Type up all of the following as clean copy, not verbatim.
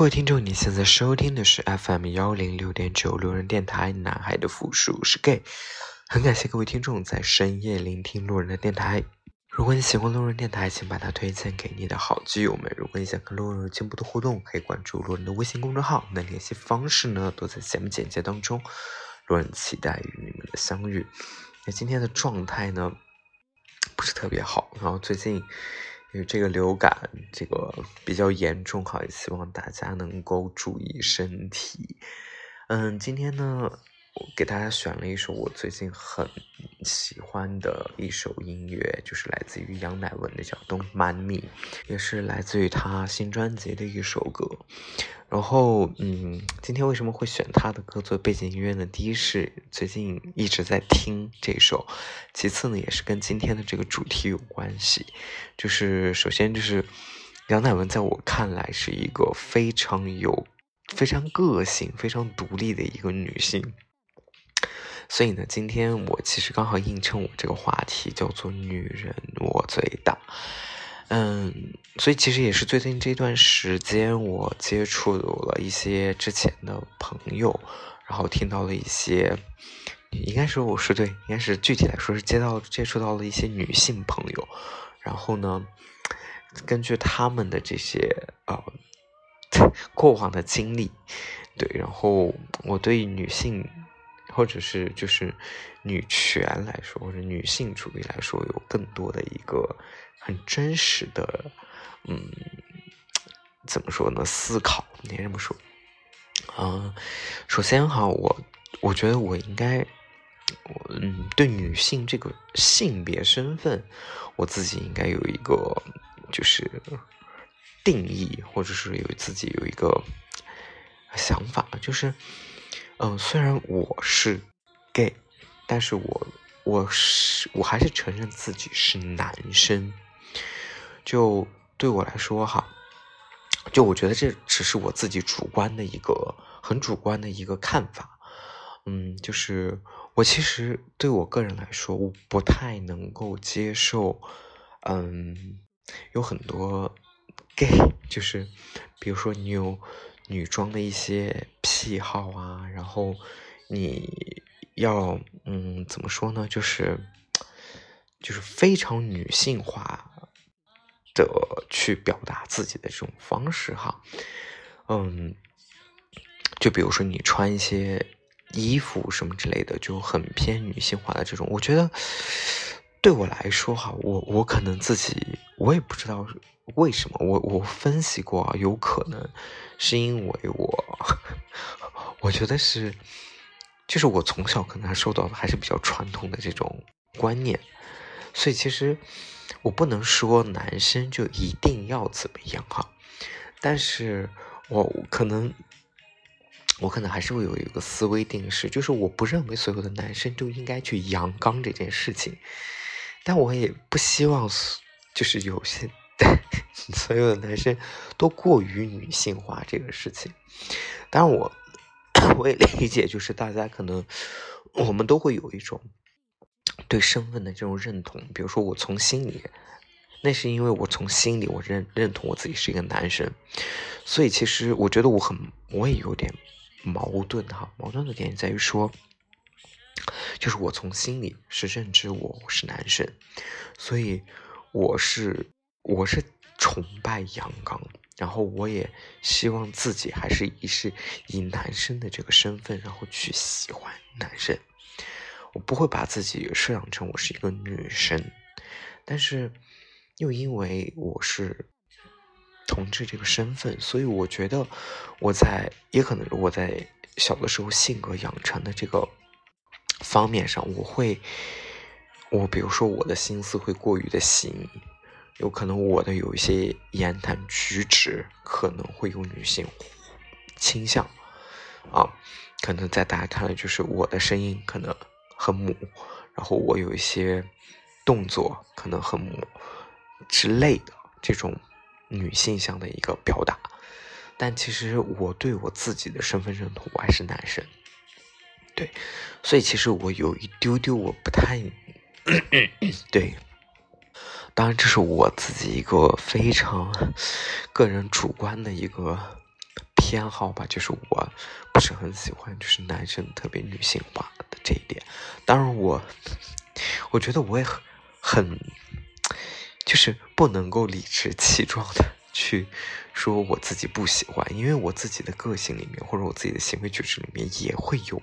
各位听众，你现在收听的是 FM106.9 路人电台，男孩的复数是 gay。 很感谢各位听众在深夜聆听路人的电台。如果你喜欢路人电台，请把它推荐给你的好基友们。如果你想跟路人有进步的互动，可以关注路人的微信公众号，那联系方式呢都在节目简介当中。路人期待与你们的相遇。那今天的状态呢不是特别好，然后最近因为这个流感比较严重哈，也希望大家能够注意身体。今天呢我给大家选了一首我最近很喜欢的一首音乐，就是来自于杨乃文的叫 Don't Mind Me， 也是来自于他新专辑的一首歌。然后今天为什么会选他的歌做背景音乐呢？第一是最近一直在听这首，其次呢也是跟今天的这个主题有关系。就是首先就是杨乃文在我看来是一个非常个性非常独立的一个女性，所以呢今天我其实刚好映衬我这个话题，叫做女人我最大。所以其实也是最近这段时间我接触了一些之前的朋友，然后听到了一些，具体来说是接触到了一些女性朋友，然后呢根据他们的这些过往的经历，对，然后我对女性或者是就是女权来说或者女性主义来说有更多的一个很真实的思考。你这么说首先哈，我觉得我应该对女性这个性别身份我自己应该有一个就是定义，或者是自己有一个想法，就是虽然我是 gay， 但是我还是承认自己是男生。就对我来说哈，就我觉得这只是我自己主观的一个看法。就是我其实对我个人来说，我不太能够接受有很多 gay， 就是比如说你有女装的一些癖好啊，然后你要就是非常女性化的去表达自己的这种方式哈。就比如说你穿一些衣服什么之类的，就很偏女性化的这种，我觉得对我来说哈，我可能自己我也不知道为什么，我分析过啊，有可能是因为我觉得是就是我从小可能还受到的还是比较传统的这种观念，所以其实我不能说男生就一定要怎么样哈，但是我可能还是会有一个思维定式，就是我不认为所有的男生就应该去阳刚这件事情，但我也不希望就是有些所有的男生都过于女性化这个事情。当然我也理解，就是大家可能我们都会有一种对身份的这种认同，比如说那是因为我从心里我认同我自己是一个男生，所以其实我觉得我也有点矛盾哈。矛盾的点在于说，就是我从心里是认知我是男生，所以我是崇拜阳刚，然后我也希望自己还是以男生的这个身份，然后去喜欢男生，我不会把自己设想成我是一个女生，但是又因为我是同志这个身份，所以我觉得也可能我在小的时候性格养成的这个方面上，比如说我的心思会过于的细腻，有可能我的有一些言谈举止可能会有女性倾向啊，可能在大家看来就是我的声音可能很母，然后我有一些动作可能很母之类的这种女性向的一个表达，但其实我对我自己的身份认同我还是男生，对，所以其实我有一丢丢我不太对。当然这是我自己一个非常个人主观的一个偏好吧，就是我不是很喜欢就是男生特别女性化的这一点。当然我觉得我也很就是不能够理直气壮的去说我自己不喜欢，因为我自己的个性里面或者我自己的行为举止里面也会有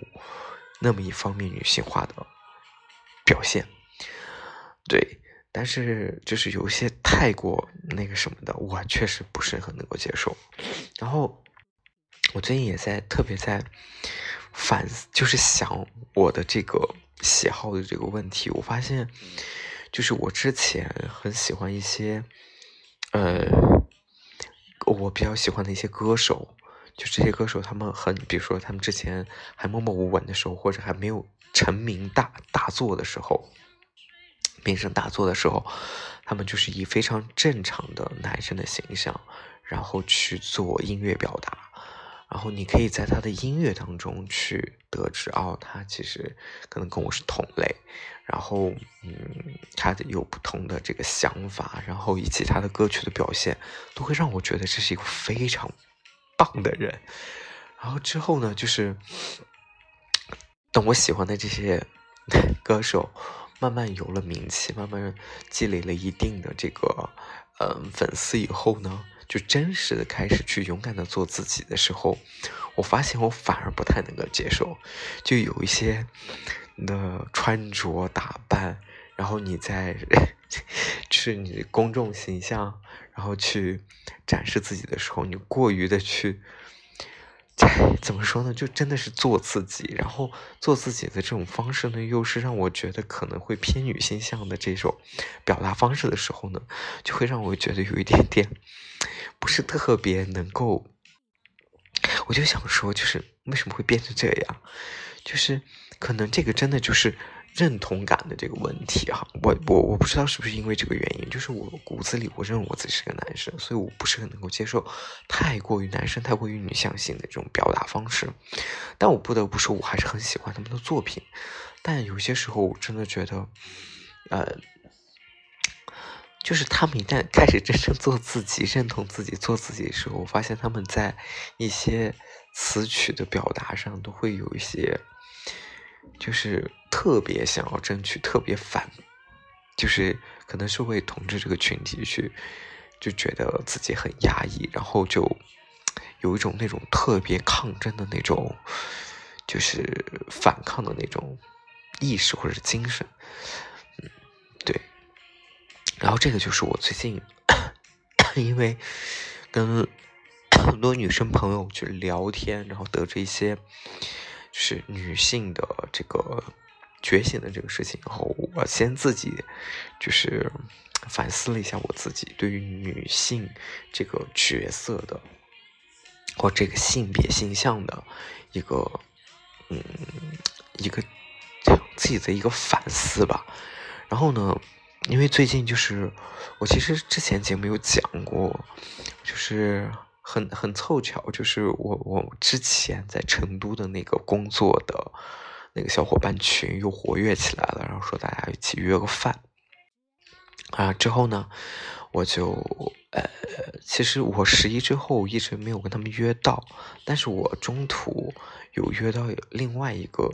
那么一方面女性化的表现。对，但是就是有一些太过那个什么的，我确实不是很能够接受。然后我最近也在特别在反思，就是想我的这个喜好的这个问题。我发现就是我之前很喜欢一些我比较喜欢的一些歌手，就这些歌手他们很，比如说他们之前还默默无闻的时候，或者还没有成名大作的时候，名声大作的时候，他们就是以非常正常的男生的形象，然后去做音乐表达，然后你可以在他的音乐当中去得知，哦，他其实可能跟我是同类，然后他有不同的这个想法，然后以及他的歌曲的表现，都会让我觉得这是一个非常棒的人。然后之后呢，就是等我喜欢的这些歌手慢慢有了名气，慢慢积累了一定的这个粉丝以后呢，就真实的开始去勇敢的做自己的时候，我发现我反而不太能够接受，就有一些的穿着打扮，然后你在去你的公众形象，然后去展示自己的时候，你过于的去怎么说呢，就真的是做自己，然后做自己的这种方式呢，又是让我觉得可能会偏女性向的这种表达方式的时候呢，就会让我觉得有一点点不是特别能够，我就想说就是为什么会变成这样，就是可能这个真的就是认同感的这个问题哈，我不知道是不是因为这个原因，就是我骨子里我认为我自己是个男生，所以我不是很能够接受太过于男生太过于女性性的这种表达方式。但我不得不说我还是很喜欢他们的作品，但有些时候我真的觉得就是他们一旦开始真正做自己，认同自己，做自己的时候，我发现他们在一些词曲的表达上都会有一些就是特别想要争取，特别反，就是可能是为同志这个群体去，就觉得自己很压抑，然后就有一种那种特别抗争的那种，就是反抗的那种意识或者精神，对。然后这个就是我最近因为跟很多女生朋友去聊天，然后得知一些是女性的这个觉醒的这个事情，然后我先自己就是反思了一下我自己对于女性这个角色的或这个性别形象的一个一个自己的一个反思吧。然后呢，因为最近就是我其实之前节目有讲过，就是很凑巧，就是我之前在成都的那个工作的那个小伙伴群又活跃起来了，然后说大家一起约个饭啊。之后呢，我就其实我11之后一直没有跟他们约到，但是我中途有约到另外一个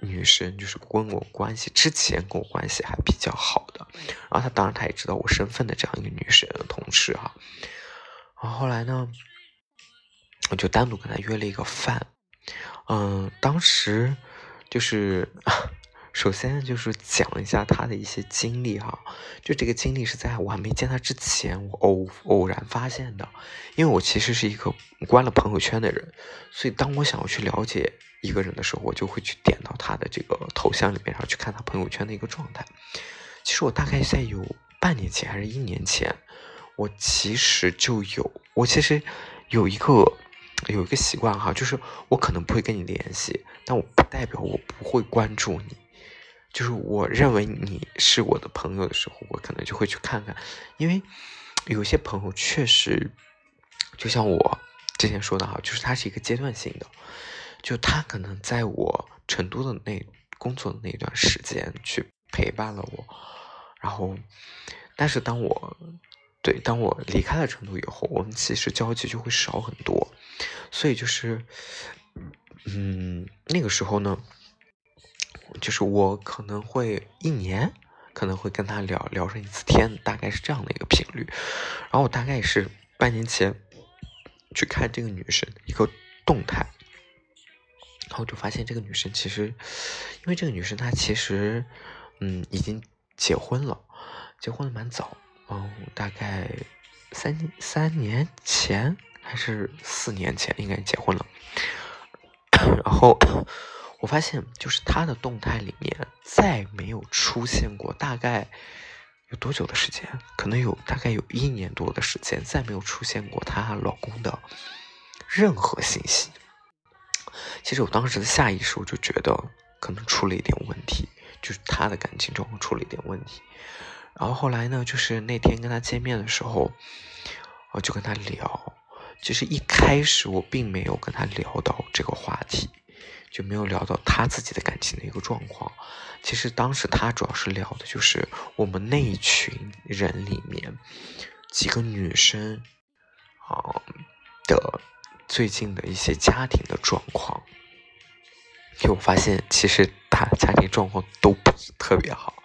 女生，就是跟我关系之前跟我关系还比较好的，然后她当然她也知道我身份的这样一个女生的同事哈。然后后来呢，我就单独跟他约了一个饭，当时就是首先就是讲一下他的一些经历哈，就这个经历是在我还没见他之前，我偶然发现的，因为我其实是一个关了朋友圈的人，所以当我想要去了解一个人的时候，我就会去点到他的这个头像里面，然后去看他朋友圈的一个状态。其实我大概在有半年前还是1年前，我其实有一个习惯哈，就是我可能不会跟你联系，但我不代表我不会关注你，就是我认为你是我的朋友的时候，我可能就会去看看，因为有些朋友确实就像我之前说的哈，就是他是一个阶段性的，就他可能在我成都的那工作的那段时间去陪伴了我，然后但是当我离开了成都以后，我们其实交集就会少很多。所以就是那个时候呢，就是我可能会一年可能会跟他聊上一次天，大概是这样的一个频率。然后我大概是半年前去看这个女生一个动态，然后就发现这个女生其实，因为这个女生她其实已经结婚了蛮早，大概三年前还是4年前应该结婚了。然后我发现就是他的动态里面再没有出现过，大概有多久的时间，可能有大概有1年多的时间，再没有出现过她老公的任何信息。其实我当时的下意识我就觉得可能出了一点问题，就是他的感情状况出了一点问题。然后后来呢，就是那天跟他见面的时候，我就跟他聊，其实一开始我并没有跟他聊到这个话题，就没有聊到他自己的感情的一个状况。其实当时他主要是聊的就是我们那一群人里面几个女生的最近的一些家庭的状况。因为我发现其实大家庭状况都不是特别好，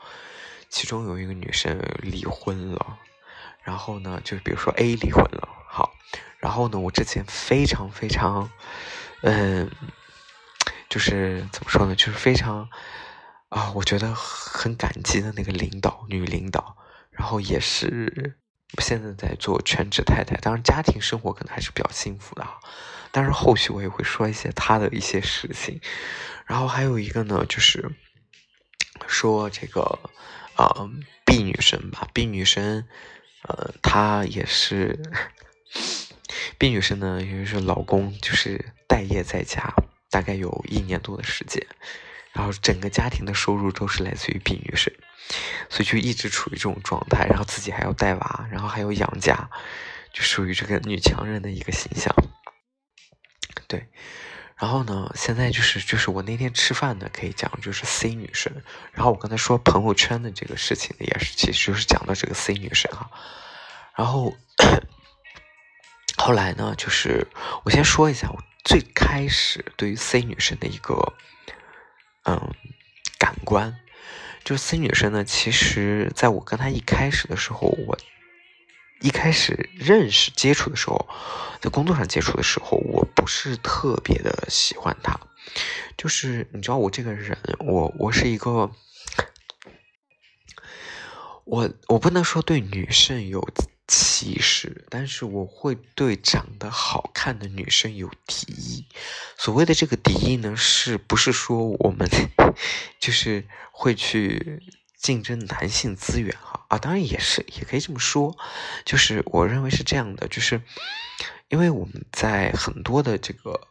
其中有一个女生离婚了，然后呢就比如说 A 离婚了，好，然后呢我之前非常就是怎么说呢，就是非常我觉得很感激的那个女领导，然后也是现在在做全职太太，当然家庭生活可能还是比较幸福的，但是后续我也会说一些她的一些事情。然后还有一个呢，就是说这个B 女生吧， B 女生她也是 B 女生呢，也就是老公就是待业在家大概有1年多的时间，然后整个家庭的收入都是来自于 B 女生，所以就一直处于这种状态，然后自己还要带娃，然后还有养家，就属于这个女强人的一个形象。对，然后呢现在就是我那天吃饭呢可以讲就是 C 女生，然后我刚才说朋友圈的这个事情也是其实就是讲到这个 C 女生然后后来呢就是我先说一下我最开始对于 C 女生的一个感官。就是 C 女生呢，其实在我跟她一开始的时候，我一开始认识接触的时候，在工作上接触的时候，我不是特别的喜欢她。就是你知道我这个人，我是一个，我不能说对女生有歧视，但是我会对长得好看的女生有敌意。所谓的这个敌意呢，是不是说我们就是会去竞争男性资源当然也可以这么说，就是我认为是这样的，就是因为我们在很多的这个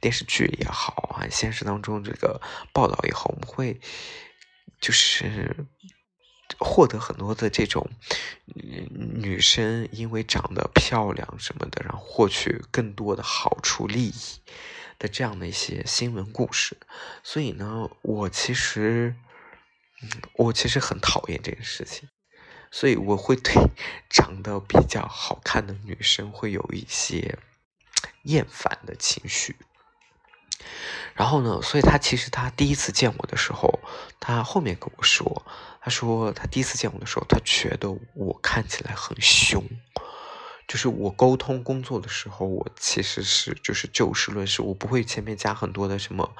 电视剧也好现实当中这个报道也好，我们会就是获得很多的这种女生因为长得漂亮什么的，然后获取更多的好处利益的这样的一些新闻故事。所以呢我其实很讨厌这件事情，所以我会对长得比较好看的女生会有一些厌烦的情绪。然后呢，所以他第一次见我的时候，他后面跟我说，他说他第一次见我的时候，他觉得我看起来很凶，就是我沟通工作的时候，我其实是就是就事论事，我不会前面加很多的什么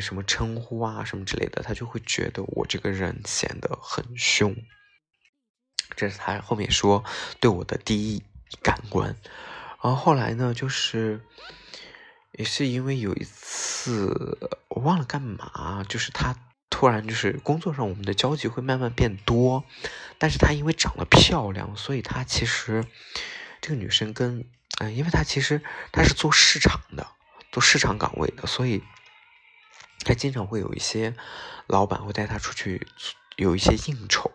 什么称呼什么之类的，他就会觉得我这个人显得很凶。这是他后面说对我的第一感官。然后后来呢，就是也是因为有一次我忘了干嘛，就是他突然就是工作上我们的交集会慢慢变多，但是他因为长得漂亮，所以他其实这个女生跟因为他其实他是做市场的，做市场岗位的，所以他经常会有一些老板会带他出去有一些应酬。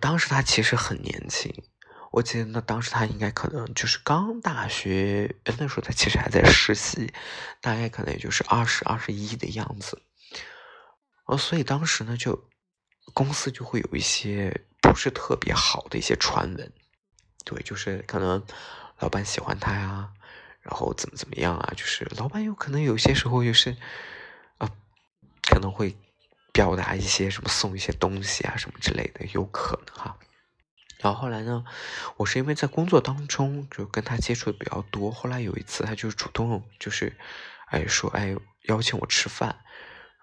当时他其实很年轻，我记得那当时他应该可能就是刚大学，那时候他其实还在实习，大概可能也就是20、21的样子。所以当时呢，就公司就会有一些不是特别好的一些传闻，对，就是可能老板喜欢他呀，然后怎么样啊，就是老板有可能有些时候就是可能会表达一些什么送一些东西啊什么之类的，有可能哈。然后后来呢，我是因为在工作当中就跟他接触的比较多，后来有一次他就主动就是说邀请我吃饭，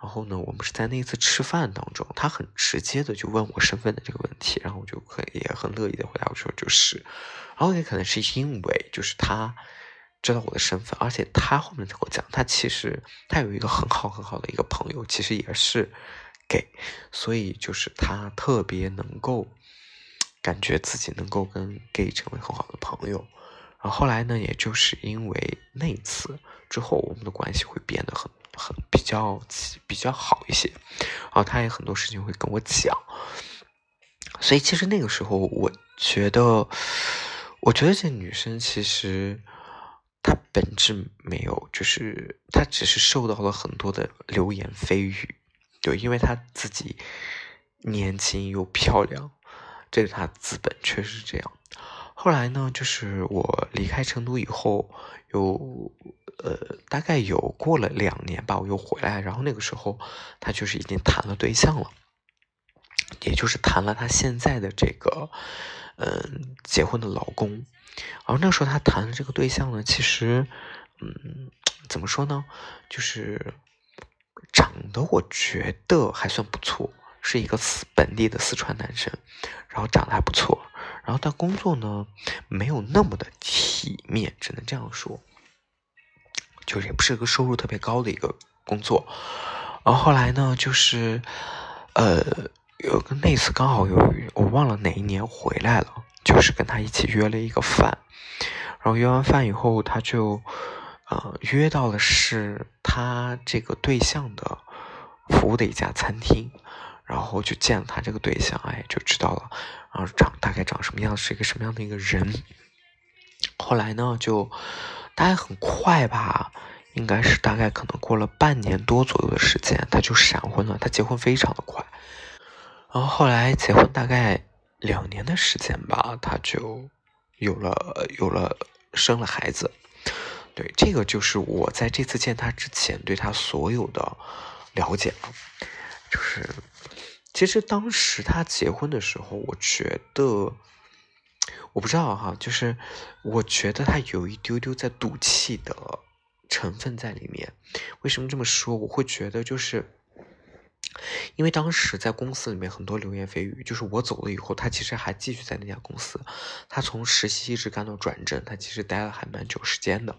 然后呢我们是在那一次吃饭当中，他很直接的就问我身份的这个问题，然后我就也很乐意的回答我说就是，然后也可能是因为就是他知道我的身份，而且他后面跟我讲，他其实他有一个很好的一个朋友，其实也是gay，所以就是他特别能够感觉自己能够跟 gay 成为很好的朋友。然后后来呢，也就是因为那次之后，我们的关系会变得比较好一些。然后他也很多事情会跟我讲，所以其实那个时候，我觉得这女生其实她本质没有，就是她只是受到了很多的流言蜚语，对，因为她自己年轻又漂亮，这是她资本，确实是这样。后来呢，就是我离开成都以后，大概有过了2年吧，我又回来，然后那个时候她就是已经谈了对象了，也就是谈了她现在的这个结婚的老公。然后那时候她谈的这个对象呢，其实怎么说呢，就是长得我觉得还算不错，是一个本地的四川男生，然后长得还不错，然后他工作呢没有那么的体面，只能这样说，就是也不是一个收入特别高的一个工作。然后后来呢，就是有个那次刚好我忘了哪一年回来了，就是跟他一起约了一个饭，然后约完饭以后，他就约到的是他这个对象的服务的一家餐厅，然后就见了他这个对象，就知道了，然后大概长什么样，是一个什么样的一个人。后来呢，就大概很快吧，应该是大概可能过了半年多左右的时间，他就闪婚了。他结婚非常的快，然后后来结婚大概2年的时间吧，他就生了孩子。对，这个就是我在这次见他之前对他所有的了解了。就是其实当时他结婚的时候，我觉得我不知道哈，就是我觉得他有一丢丢在赌气的成分在里面。为什么这么说？我会觉得就是因为当时在公司里面很多流言蜚语，就是我走了以后，他其实还继续在那家公司，他从实习一直干到转正，他其实待了还蛮久时间的。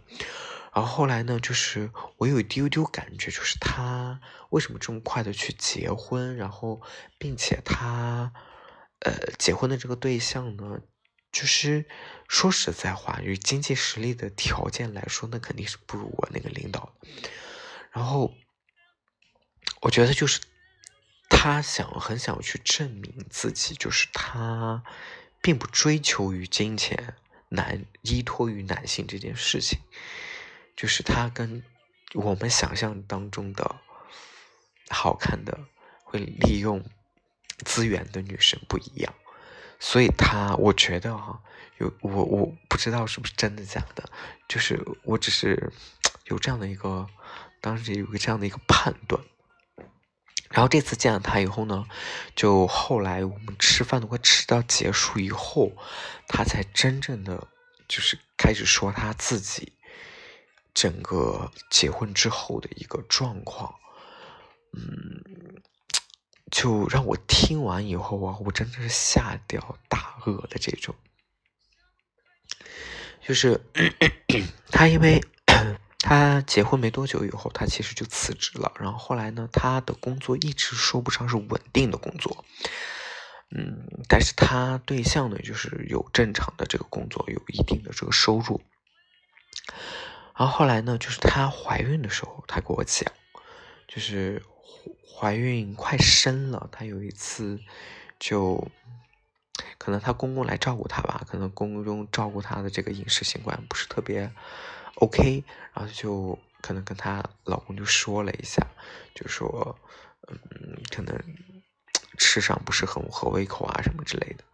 然后后来呢，就是我有一丢丢感觉，就是他为什么这么快的去结婚，然后并且他结婚的这个对象呢，就是说实在话，以经济实力的条件来说，那肯定是不如我那个领导的。然后我觉得就是他很想去证明自己，就是他并不追求于金钱，依托于男性这件事情，就是他跟我们想象当中的好看的会利用资源的女生不一样。所以他，我觉得我不知道是不是真的假的，就是我只是有这样的一个，当时有个这样的一个判断。然后这次见了他以后呢，就后来我们吃饭都快吃到结束以后，他才真正的就是开始说他自己整个结婚之后的一个状况。就让我听完以后我真的是吓掉大鳄的这种。就是他因为他结婚没多久以后，他其实就辞职了。然后后来呢，他的工作一直说不上是稳定的工作，但是他对象呢，就是有正常的这个工作，有一定的这个收入。然后后来呢，就是她怀孕的时候，她跟我讲，就是怀孕快生了，她有一次就可能她公公来照顾她吧，可能公公照顾她的这个饮食习惯不是特别OK， 然后就可能跟她老公就说了一下，就说可能吃上不是很合胃口啊什么之类的。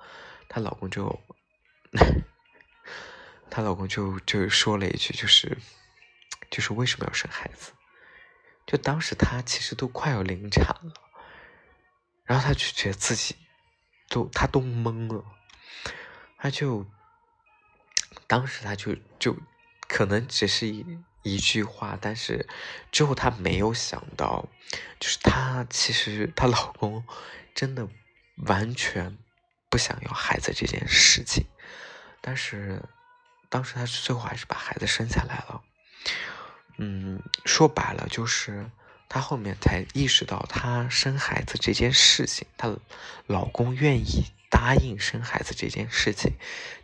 她老公就她老公就说了一句，就是为什么要生孩子？就当时她其实都快要临产了，然后她就觉得自己她都懵了，当时她就可能只是一句话，但是之后她没有想到，就是她老公真的完全不想要孩子这件事情，但是当时她最后还是把孩子生下来了。说白了就是她后面才意识到，她生孩子这件事情，她老公愿意答应生孩子这件事情，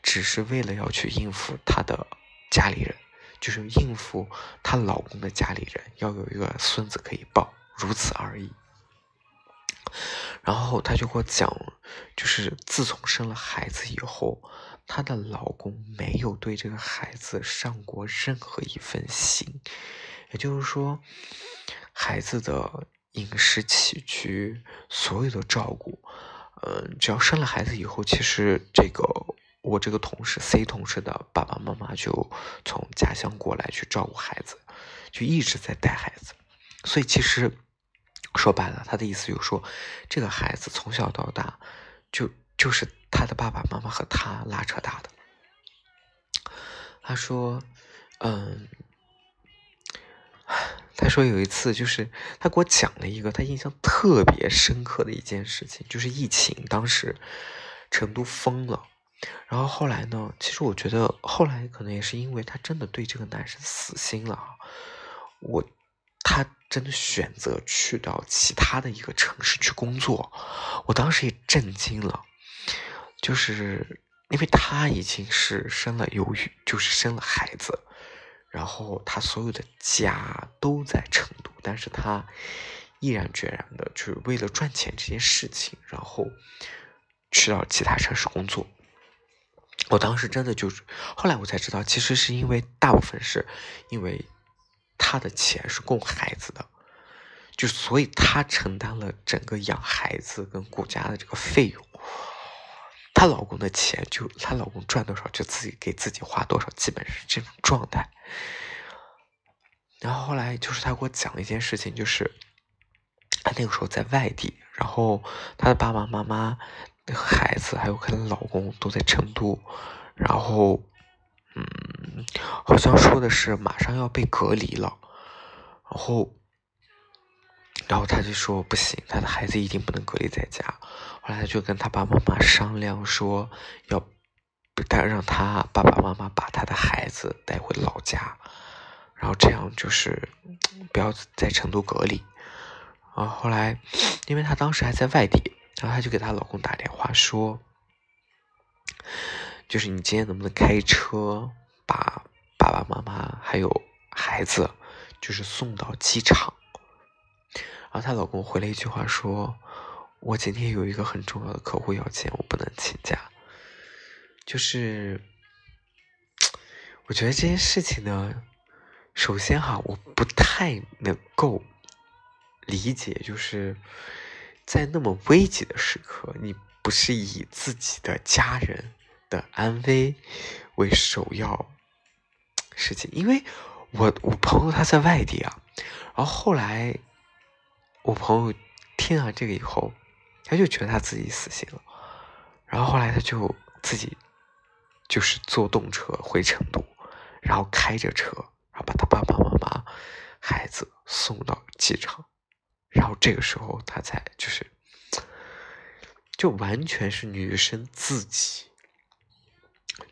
只是为了要去应付她的家里人，就是应付她老公的家里人，要有一个孙子可以抱，如此而已。然后她就给我讲，就是自从生了孩子以后，她的老公没有对这个孩子上过任何一份心，也就是说，孩子的饮食起居，所有的照顾，只要生了孩子以后，其实我这个同事 C 同事的爸爸妈妈就从家乡过来去照顾孩子，就一直在带孩子，所以其实说白了，他的意思就是说，这个孩子从小到大就是他的爸爸妈妈和他拉扯大的。他说有一次，就是他给我讲了一个他印象特别深刻的一件事情，就是疫情当时成都封了，然后后来呢，其实我觉得后来可能也是因为他真的对这个男生死心了，他真的选择去到其他的一个城市去工作，我当时也震惊了，就是因为他已经是生了孩子，然后他所有的家都在成都，但是他毅然决然的就是为了赚钱这件事情，然后去到其他城市工作。我当时真的后来我才知道，其实是因为大部分是因为他的钱是供孩子的，所以他承担了整个养孩子跟顾家的这个费用。她老公的钱她老公赚多少就自己给自己花多少，基本是这种状态。然后后来就是她给我讲了一件事情，就是她那个时候在外地，然后她的爸爸妈妈、孩子还有她的老公都在成都，然后好像说的是马上要被隔离了，然后他就说不行，他的孩子一定不能隔离在家。后来他就跟他爸爸妈妈商量说，让他爸爸妈妈把他的孩子带回老家，然后这样就是不要在成都隔离。然后后来因为他当时还在外地，然后他就给他老公打电话说，就是你今天能不能开车把爸爸妈妈还有孩子送到机场。然后她老公回了一句话说，我今天有一个很重要的客户要见，我不能请假。我觉得这件事情呢，首先我不太能够理解，在那么危急的时刻，你不是以自己的家人的安危为首要事情。因为我朋友他在外地然后后来我朋友听了这个以后，他就觉得他自己死心了，然后后来他就自己坐动车回成都，然后开着车，然后把他爸爸妈妈孩子送到机场。然后这个时候他才完全是女生自己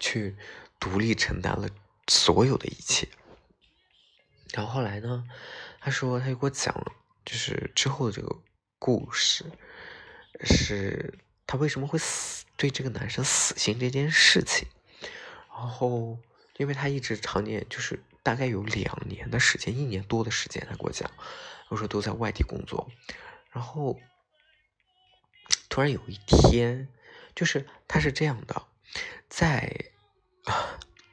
去独立承担了所有的一切。然后后来呢，他就给我讲了，之后的这个故事是他为什么会对这个男生死心这件事情。然后因为他一直常年大概有2年的时间，1年多的时间，他给我讲，我说都在外地工作。然后突然有一天，他是这样的，在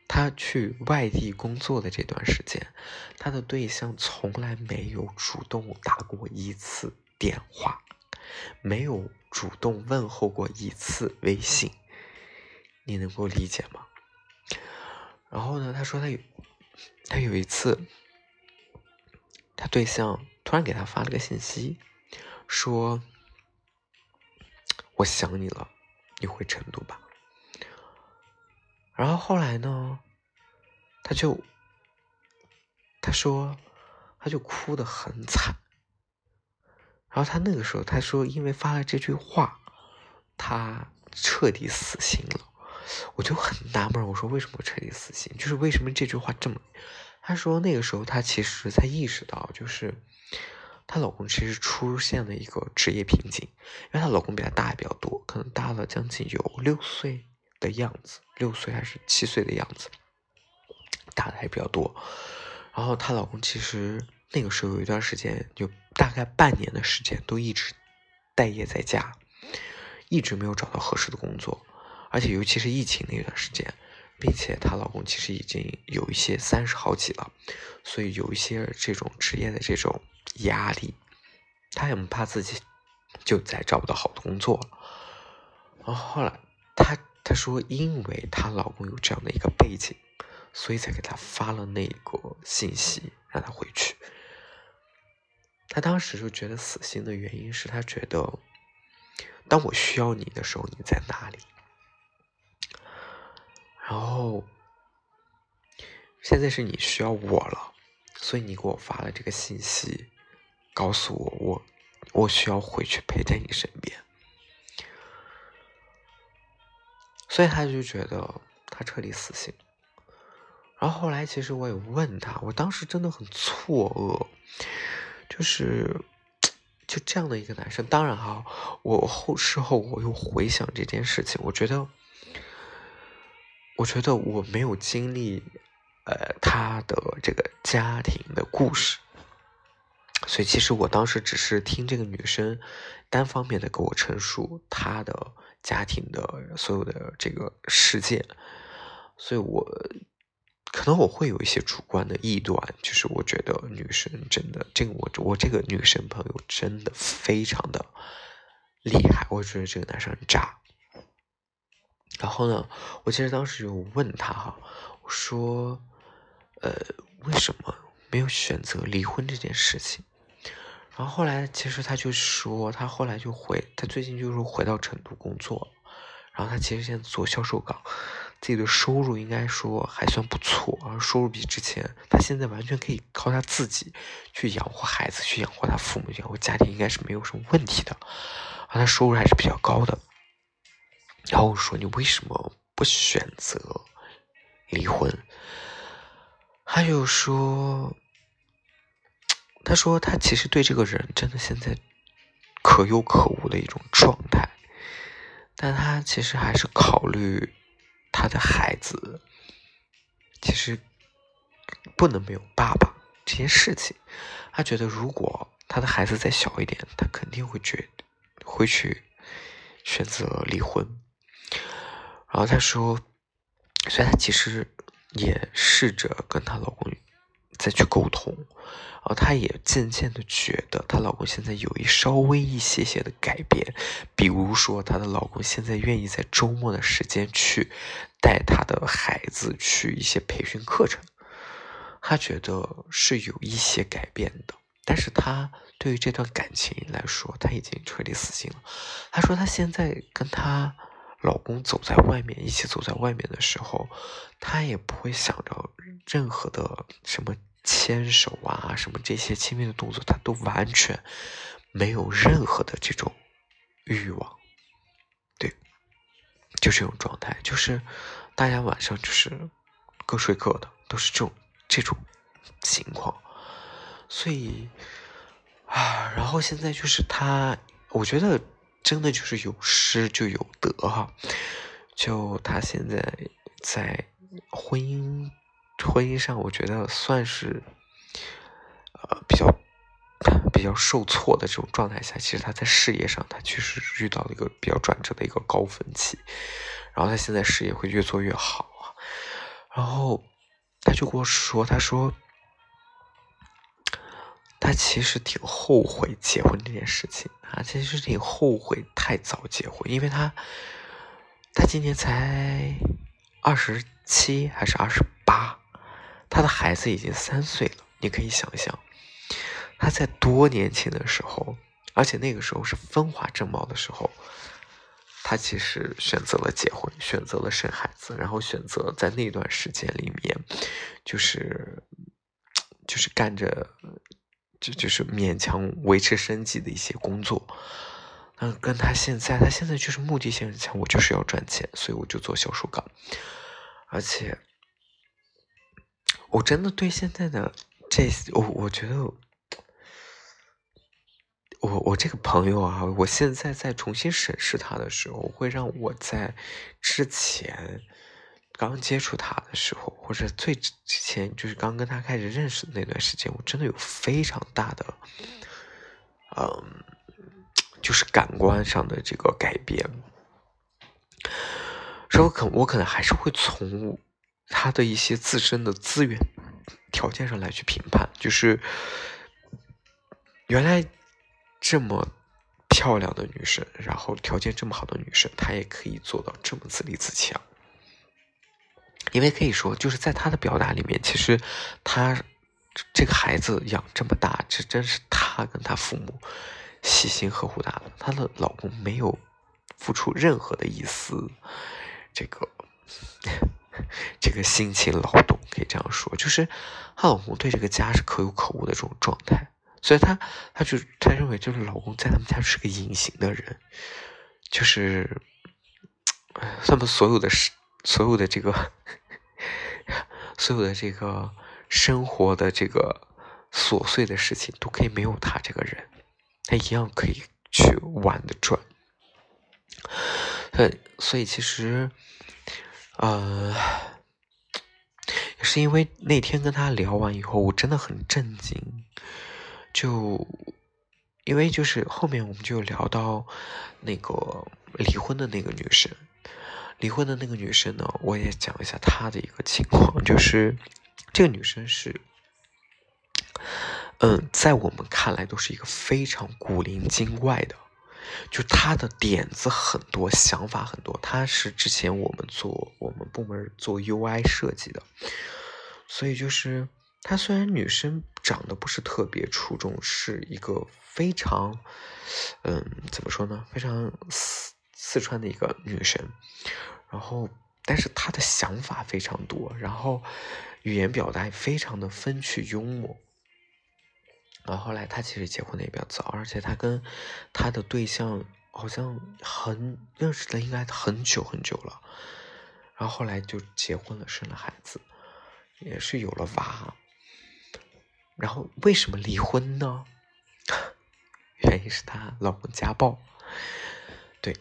他去外地工作的这段时间，他的对象从来没有主动打过一次电话，没有主动问候过一次微信，你能够理解吗？然后呢，他说他有一次，他对象突然给他发了个信息，说我想你了，你回成都吧。然后后来呢，他说他哭得很惨。然后他那个时候他说，因为发了这句话，他彻底死心了。我就很纳闷，我说为什么彻底死心，就是为什么这句话这么。他说那个时候他其实才意识到，就是她老公其实出现了一个职业瓶颈，因为她老公比她大也比较多，可能大了将近有6岁的样子，6岁还是7岁的样子，大的还比较多。然后她老公其实那个时候有一段时间，就大概半年的时间都一直待业在家，一直没有找到合适的工作，而且尤其是疫情那段时间，并且她老公其实已经有一些30好几了，所以有一些这种职业的这种压力，她也很怕自己就再找不到好的工作了。然后后来她说，因为她老公有这样的一个背景，所以才给她发了那个信息让她回去。她当时就觉得死心的原因是，她觉得当我需要你的时候你在哪里。然后现在是你需要我了，所以你给我发了这个信息告诉我，我需要回去陪在你身边。所以他就觉得他彻底死心。然后后来其实我也问他，我当时真的很错愕，就这样的一个男生。当然哈，事后我又回想这件事情，我觉得我没有经历他的这个家庭的故事，所以其实我当时只是听这个女生单方面的给我陈述她的家庭的所有的这个事件，所以可能我会有一些主观的臆断，就是我觉得女生真的我这个女生朋友真的非常的厉害，我觉得这个男生很渣。然后呢，我其实当时有问他哈，我说为什么没有选择离婚这件事情。然后后来其实他就说，他最近就是回到成都工作，然后他其实现在做销售岗，自己的收入应该说还算不错，而收入比之前，他现在完全可以靠他自己去养活孩子，去养活他父母，养活家庭，应该是没有什么问题的，而他收入还是比较高的。然后我说你为什么不选择离婚？他就说，他其实对这个人真的现在可有可无的一种状态，但他其实还是考虑他的孩子其实不能没有爸爸这件事情。他觉得如果他的孩子再小一点，他肯定会去选择离婚。然后他说，所以他其实也试着跟她老公再去沟通，然后她也渐渐的觉得她老公现在有稍微一些的改变，比如说她的老公现在愿意在周末的时间去带她的孩子去一些培训课程，她觉得是有一些改变的。但是她对于这段感情来说，她已经彻底死心了。她说她现在跟她老公一起走在外面的时候，她也不会想着任何的什么牵手啊，什么这些亲密的动作，她都完全没有任何的这种欲望。对，就这种状态，就是大家晚上就是各睡各的，都是这种情况。所以啊，然后现在就是她，我觉得真的就是有失就有得哈，就她现在在婚姻上，我觉得算是比较受挫的这种状态下，其实她在事业上，她确实遇到了一个比较转折的一个高峰期，然后她现在事业会越做越好啊。然后她就跟我说，她说她其实挺后悔结婚这件事情，她其实挺后悔太早结婚，因为她今年才20 27还是28，他的孩子已经3岁了，你可以想象他在多年前的时候，而且那个时候是风华正茂的时候，他其实选择了结婚，选择了生孩子，然后选择在那段时间里面就是干着就是勉强维持生计的一些工作。那跟他现在就是目的性很强，我就是要赚钱，所以我就做销售岗。而且我真的对现在的我觉得我这个朋友啊，我现在在重新审视他的时候，会让我在之前刚接触他的时候，或者最之前就是刚跟他开始认识的那段时间，我真的有非常大的就是感官上的这个改变。所以我可能还是会从他的一些自身的资源条件上来去评判，就是原来这么漂亮的女生，然后条件这么好的女生，她也可以做到这么自立自强。因为可以说就是在她的表达里面，其实她这个孩子养这么大，这真是她跟她父母细心呵护她的，她的老公没有付出任何的一丝这个辛勤劳动，可以这样说，就是她老公对这个家是可有可无的这种状态。所以他认为就是老公在他们家是个隐形的人，就是他们所有的生活的这个琐碎的事情都可以没有他这个人，他一样可以去玩得转。所以其实也是因为那天跟他聊完以后，我真的很震惊。就因为就是后面我们就聊到那个离婚的那个女生呢，我也讲一下她的一个情况。就是这个女生是在我们看来都是一个非常古灵精怪的，就她的点子很多，想法很多。她是之前我们部门做 UI 设计的，所以就是她虽然女生长得不是特别出众，是一个非常怎么说呢，非常四川的一个女生，然后但是她的想法非常多，然后语言表达也非常的风趣幽默。然后后来她其实结婚的也比较早，而且她跟她的对象好像认识的应该很久很久了，然后后来就结婚了，生了孩子，也是有了娃。然后为什么离婚呢？原因是她老公家暴。对，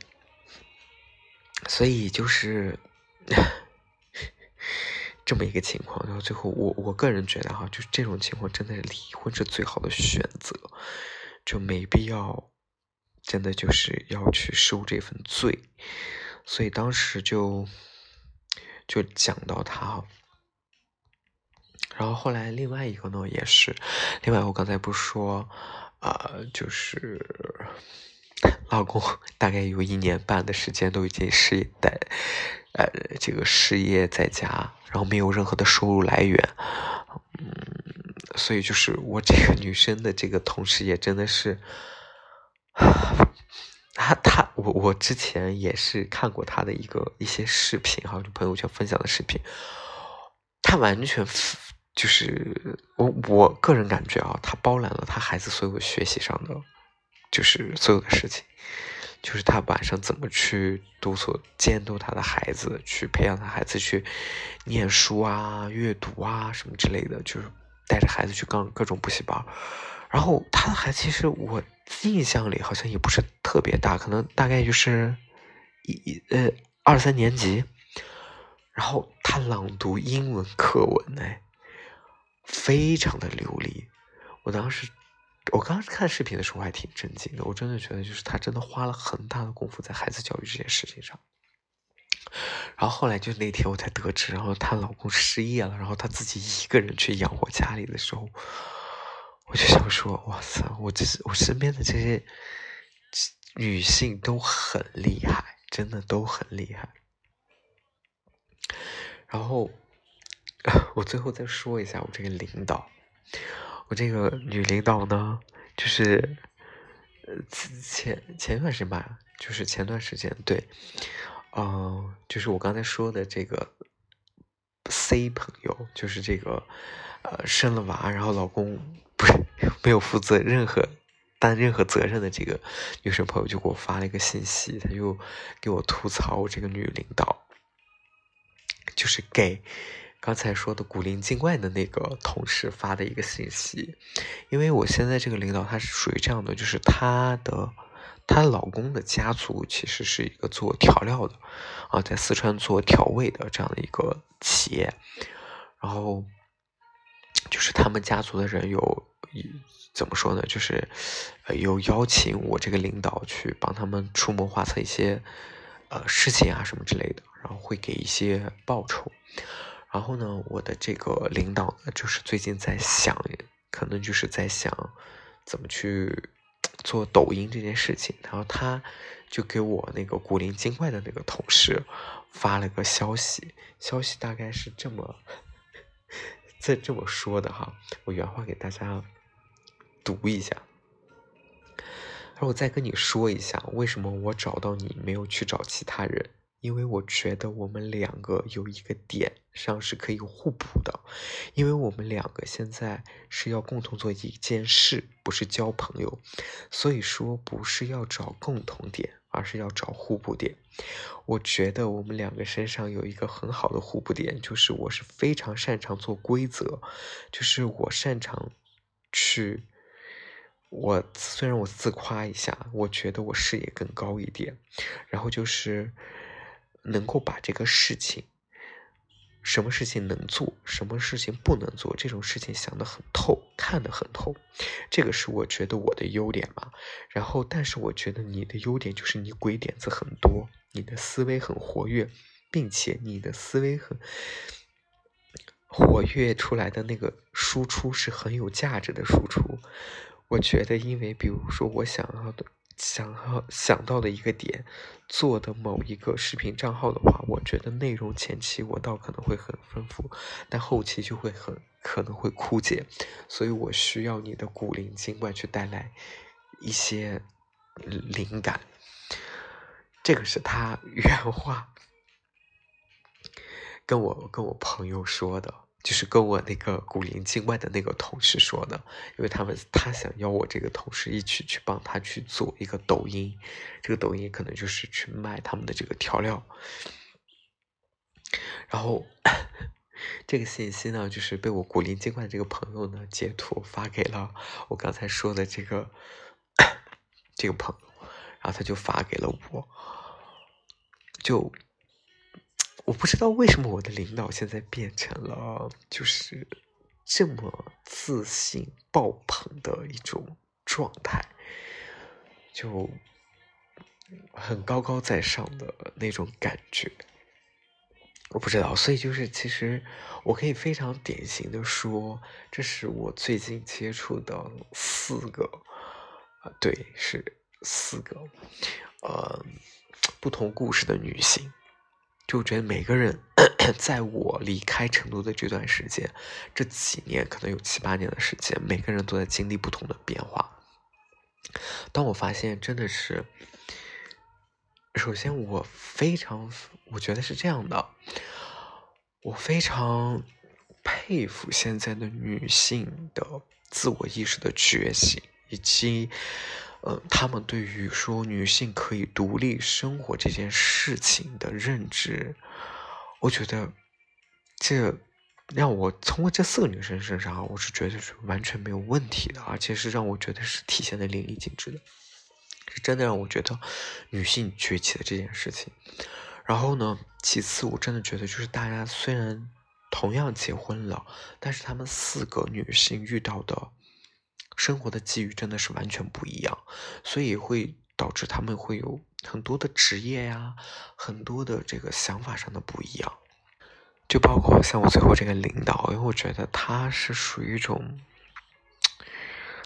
所以就是这么一个情况。然后最后我个人觉得哈，就是这种情况真的离婚是最好的选择，就没必要真的就是要去受这份罪。所以当时就讲到她哈。然后后来另外一个呢，也是另外我刚才不是说就是老公大概有1年半的时间都已经失业在家，然后没有任何的收入来源。所以就是我这个女生的这个同事也真的是我之前也是看过她的一些视频哈，就朋友圈分享的视频。她完全就是我个人感觉啊，她包揽了她孩子所有学习上的，就是所有的事情，就是她晚上怎么去监督她的孩子，去培养她孩子去念书啊、阅读啊什么之类的，就是带着孩子去各种补习班。然后她的孩子其实我印象里好像也不是特别大，可能大概就是2、3年级。然后她朗读英文课文非常的流利。我刚刚看视频的时候还挺震惊的，我真的觉得就是她真的花了很大的功夫在孩子教育这件事情上。然后后来就那天我才得知，然后她老公失业了，然后她自己一个人去养活家里的时候，我就想说哇塞，我身边的这些女性都很厉害，真的都很厉害。然后我最后再说一下我这个领导，我这个女领导呢，就是前段时间吧，就是前段时间对，就是我刚才说的这个 C 朋友，就是这个生了娃，然后老公不是没有负责任何责任的这个女生朋友，就给我发了一个信息，她就给我吐槽我这个女领导，就是给刚才说的古灵精怪的那个同事发的一个信息。因为我现在这个领导她是属于这样的，就是她老公的家族其实是一个做调料的啊，在四川做调味的这样的一个企业，然后就是他们家族的人有怎么说呢，就是有邀请我这个领导去帮他们出谋划策一些事情啊什么之类的，然后会给一些报酬。然后呢，我的这个领导呢，就是最近在想，可能就是在想怎么去做抖音这件事情。然后他就给我那个古灵精怪的那个同事发了个消息，大概是这么说的哈，我原话给大家读一下。然后我再跟你说一下，为什么我找到你没有去找其他人。因为我觉得我们两个有一个点上是可以互补的，因为我们两个现在是要共同做一件事，不是交朋友，所以说不是要找共同点，而是要找互补点。我觉得我们两个身上有一个很好的互补点，就是我是非常擅长做规则，就是我擅长去，我虽然我自夸一下，我觉得我视野更高一点，然后就是能够把这个事情，什么事情能做，什么事情不能做，这种事情想得很透，看得很透，这个是我觉得我的优点嘛。然后但是我觉得你的优点就是你鬼点子很多，你的思维很活跃，并且你的思维很活跃出来的那个输出是很有价值的输出。我觉得因为比如说我想到的一个点做的某一个视频账号的话，我觉得内容前期我倒可能会很丰富，但后期就会可能会枯竭，所以我需要你的古灵精怪去带来一些灵感。这个是他原话跟我朋友说的，就是跟我那个古灵精怪的那个同事说的，因为他想要我这个同事一起去帮他去做一个抖音，这个抖音可能就是去卖他们的这个调料。然后这个信息呢，就是被我古灵精怪的这个朋友呢截图发给了我刚才说的这个朋友，然后他就发给了我，就。我不知道为什么我的领导现在变成了就是这么自信爆棚的一种状态，就很高高在上的那种感觉，我不知道。所以就是其实我可以非常典型的说，这是我最近接触的四个不同故事的女性。就我觉得每个人在我离开成都的这段时间，这几年可能有7-8年的时间，每个人都在经历不同的变化。当我发现真的是，首先我觉得是这样的，我非常佩服现在的女性的自我意识的觉醒，以及他们对于说女性可以独立生活这件事情的认知。我觉得这让我通过这4个女生身上，我是觉得是完全没有问题的，而且是让我觉得是体现的淋漓尽致的，是真的让我觉得女性崛起的这件事情。然后呢，其次我真的觉得就是大家虽然同样结婚了，但是她们4个女性遇到的生活的机遇真的是完全不一样，所以会导致他们会有很多的职业呀，很多的这个想法上的不一样。就包括像我最后这个领导，因为我觉得他是属于一种，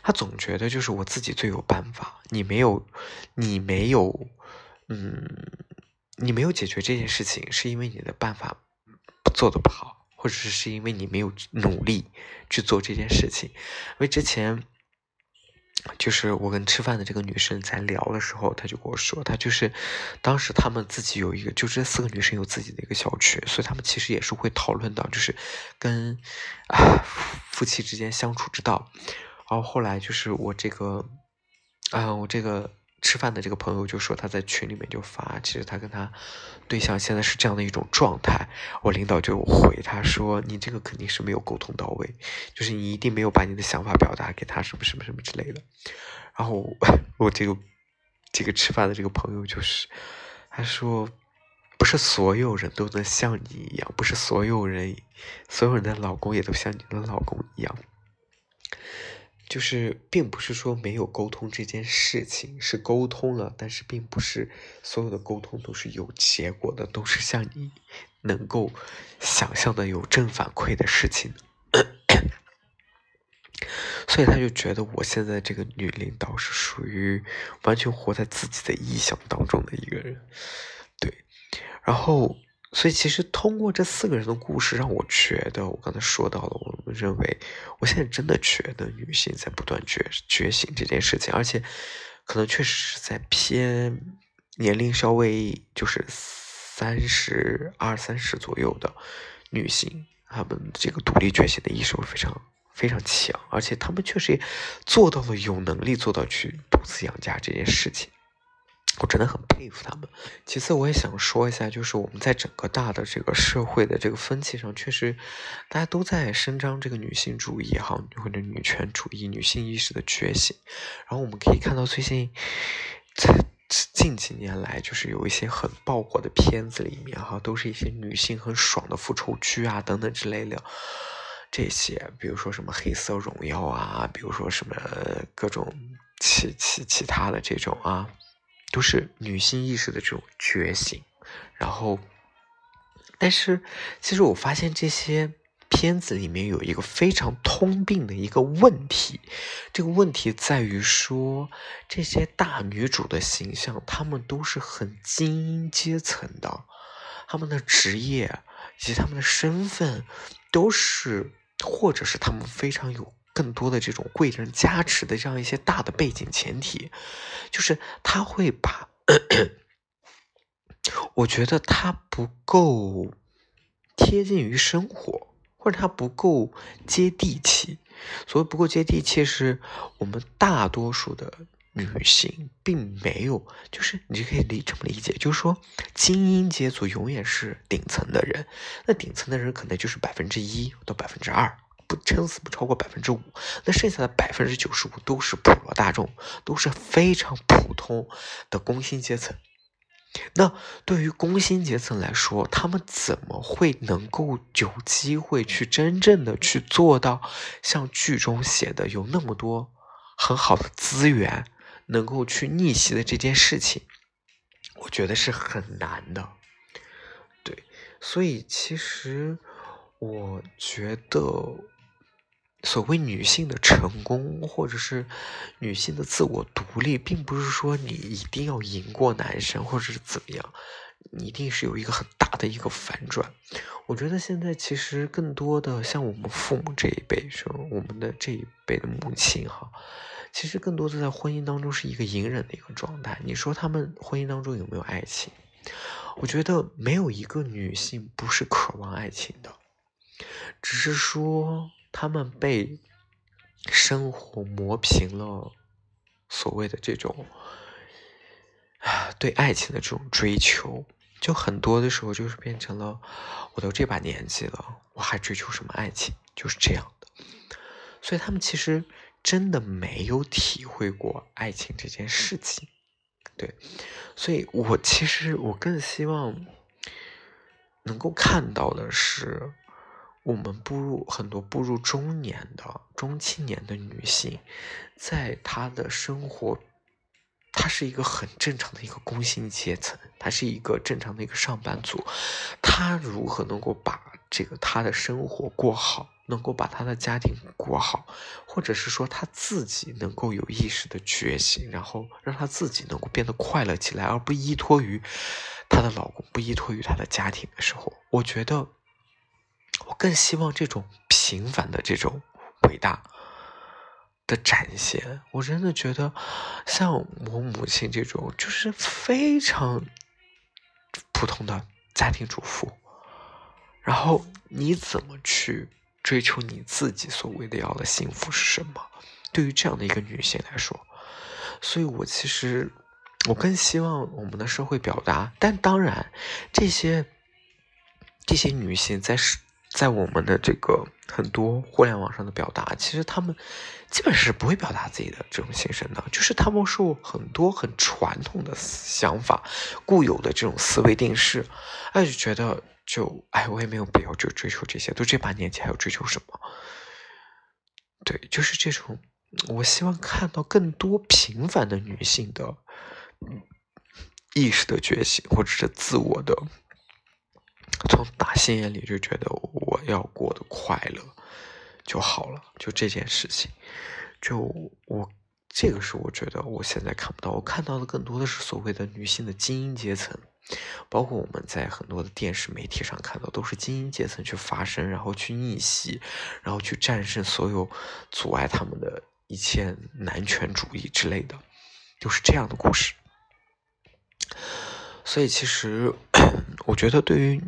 他总觉得就是我自己最有办法，你没有解决这件事情，是因为你的办法做得不好，或者是因为你没有努力去做这件事情。因为之前就是我跟吃饭的这个女生在聊的时候，她就跟我说，她就是当时她们自己有一个，就这四个女生有自己的一个小区，所以她们其实也是会讨论到就是跟夫妻之间相处之道。然后后来就是我这个吃饭的这个朋友就说，他在群里面就发，其实他跟他对象现在是这样的一种状态。我领导就回他说，你这个肯定是没有沟通到位，就是你一定没有把你的想法表达给他什么什么什么之类的。然后我这个吃饭的这个朋友就是他说，不是所有人都能像你一样，不是所有人的老公也都像你的老公一样。就是并不是说没有沟通这件事情，是沟通了，但是并不是所有的沟通都是有结果的，都是像你能够想象的有正反馈的事情。所以他就觉得我现在这个女领导是属于完全活在自己的臆想当中的一个人。对，然后所以其实通过这四个人的故事，让我觉得我刚才说到了，我认为我现在真的觉得女性在不断觉醒这件事情，而且可能确实是在偏年龄稍微就是二三十左右的女性，她们这个独立觉醒的意识会非常非常强，而且她们确实也做到了，有能力做到去独自养家这件事情，我真的很佩服他们。其次我也想说一下，就是我们在整个大的这个社会的这个风气上，确实大家都在伸张这个女性主义或者女权主义、女性意识的觉醒。然后我们可以看到近几年来，就是有一些很爆火的片子里面都是一些女性很爽的复仇剧啊等等之类的，这些比如说什么黑色荣耀啊，比如说什么各种其他的这种都是女性意识的这种觉醒。然后但是其实我发现这些片子里面有一个非常通病的一个问题，这个问题在于说，这些大女主的形象，她们都是很精英阶层的，她们的职业以及她们的身份都是，或者是她们非常有更多的这种贵人加持的这样一些大的背景前提，就是他会把我觉得他不够贴近于生活，或者他不够接地气。所谓不够接地气，是我们大多数的女性并没有，就是你就可以这么理解，就是说精英阶层永远是顶层的人，那顶层的人可能就是1%到2%。撑死不超过5%，那剩下的95%都是普罗大众，都是非常普通的工薪阶层。那对于工薪阶层来说，他们怎么会能够有机会去真正的去做到像剧中写的有那么多很好的资源能够去逆袭的这件事情？我觉得是很难的。对，所以其实我觉得所谓女性的成功，或者是女性的自我独立，并不是说你一定要赢过男生或者是怎么样，你一定是有一个很大的一个反转。我觉得现在其实更多的像我们父母这一辈，我们的这一辈的母亲其实更多的在婚姻当中是一个隐忍的一个状态。你说他们婚姻当中有没有爱情？我觉得没有一个女性不是渴望爱情的，只是说他们被生活磨平了所谓的这种对爱情的这种追求，就很多的时候就是变成了，我都这把年纪了，我还追求什么爱情，就是这样的。所以他们其实真的没有体会过爱情这件事情。对，所以我更希望能够看到的是，我们很多步入中年的中青年的女性，在她的生活，她是一个很正常的一个工薪阶层，她是一个正常的一个上班族，她如何能够把这个她的生活过好，能够把她的家庭过好，或者是说她自己能够有意识的觉醒，然后让她自己能够变得快乐起来，而不依托于她的老公，不依托于她的家庭的时候，我觉得我更希望这种平凡的这种伟大的展现。我真的觉得像我母亲这种就是非常普通的家庭主妇，然后你怎么去追求你自己所谓的要的幸福是什么，对于这样的一个女性来说。所以我其实我更希望我们的社会表达，但当然这些女性在我们的这个很多互联网上的表达，其实她们基本上是不会表达自己的这种心声的，就是她们受很多很传统的想法固有的这种思维定式，哎，就觉得我也没有必要就追求这些，都这把年纪还要追求什么。对，就是这种我希望看到更多平凡的女性的意识的觉醒，或者是自我的从打心眼里就觉得我要过得快乐就好了，就这件事情，这个是我觉得我现在看不到，我看到的更多的是所谓的女性的精英阶层，包括我们在很多的电视媒体上看到都是精英阶层去发声，然后去逆袭，然后去战胜所有阻碍他们的一切男权主义之类的，就是这样的故事。所以其实我觉得对于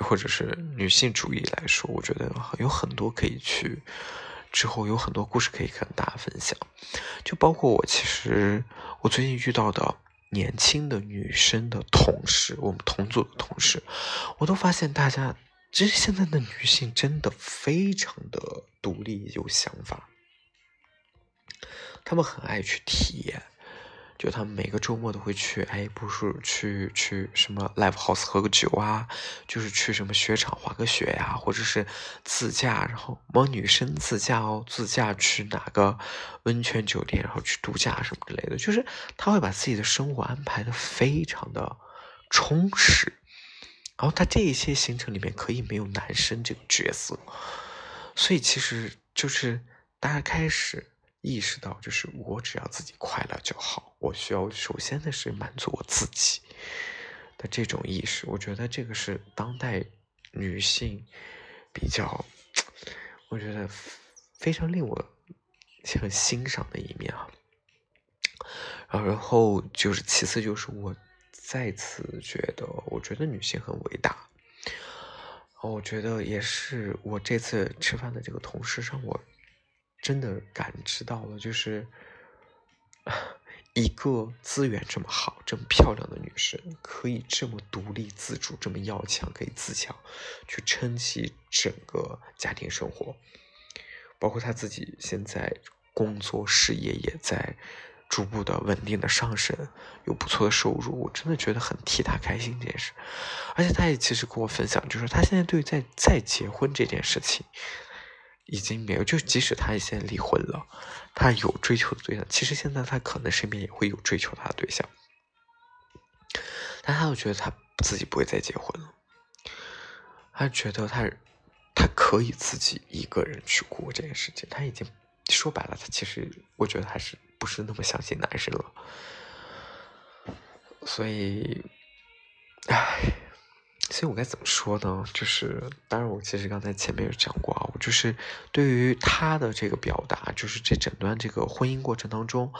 或者是女性主义来说，我觉得有很多可以去之后有很多故事可以跟大家分享，就包括我最近遇到的年轻的女生的同事，我们同组的同事，我都发现大家其实现在的女性真的非常的独立有想法，她们很爱去体验，就他们每个周末都会去，不是去什么 live house 喝个酒啊，就是去什么雪场滑个雪呀、或者是自驾，然后女生自驾去哪个温泉酒店，然后去度假什么之类的，就是他会把自己的生活安排的非常的充实，然后他这一些行程里面可以没有男生这个角色，所以其实就是大家开始意识到，就是我只要自己快乐就好，我需要首先的是满足我自己的这种意识。我觉得这个是当代女性比较，我觉得非常令我很欣赏的一面啊。然后就是其次就是我再次觉得，我觉得女性很伟大。我觉得也是我这次吃饭的这个同事让我真的感知到了，就是一个资源这么好这么漂亮的女生可以这么独立自主，这么要强，可以自强去撑起整个家庭生活，包括她自己现在工作事业也在逐步的稳定的上升，有不错的收入，我真的觉得很替她开心这件事。而且她也其实跟我分享，就是她现在对于再结婚这件事情已经没有，就即使他现在离婚了，他有追求的对象，其实现在他可能身边也会有追求他的对象，但他又觉得他自己不会再结婚了，他觉得他可以自己一个人去过这件事情，他已经说白了，他其实我觉得还是不是那么相信男生了，所以我该怎么说呢，就是当然我其实刚才前面有讲过啊，我就是对于他的这个表达，就是这整段这个婚姻过程当中，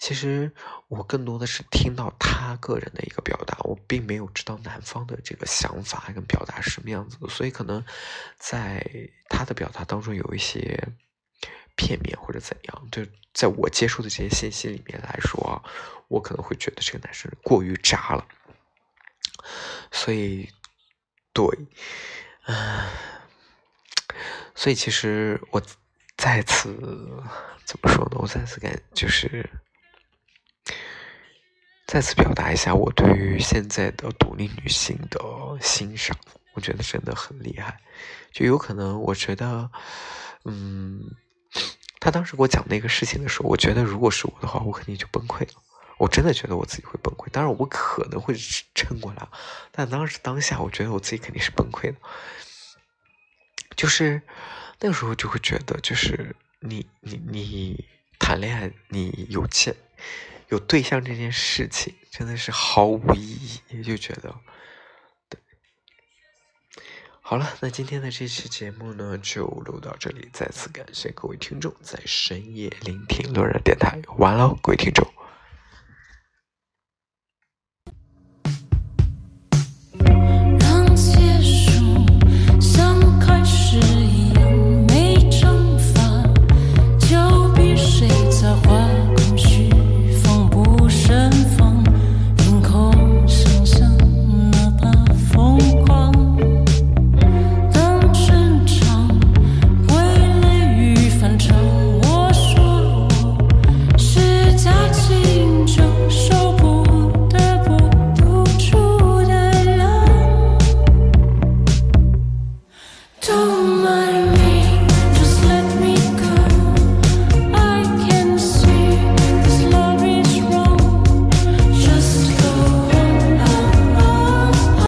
其实我更多的是听到他个人的一个表达，我并没有知道男方的这个想法跟表达是什么样子的，所以可能在他的表达当中有一些片面或者怎样，就在我接触的这些信息里面来说啊，我可能会觉得这个男生过于渣了，所以所以其实我再次怎么说呢？我再次再次表达一下我对于现在的独立女性的欣赏，我觉得真的很厉害。就有可能我觉得，他当时给我讲那个事情的时候，我觉得如果是我的话，我肯定就崩溃了。我真的觉得我自己会崩溃，当然我可能会撑过来，但当下我觉得我自己肯定是崩溃的。就是那个时候就会觉得，就是你谈恋爱，你有对象这件事情真的是毫无意义，就觉得对，好了，那今天的这期节目呢就录到这里，再次感谢各位听众在深夜聆听落日电台，晚安喽，各位听众。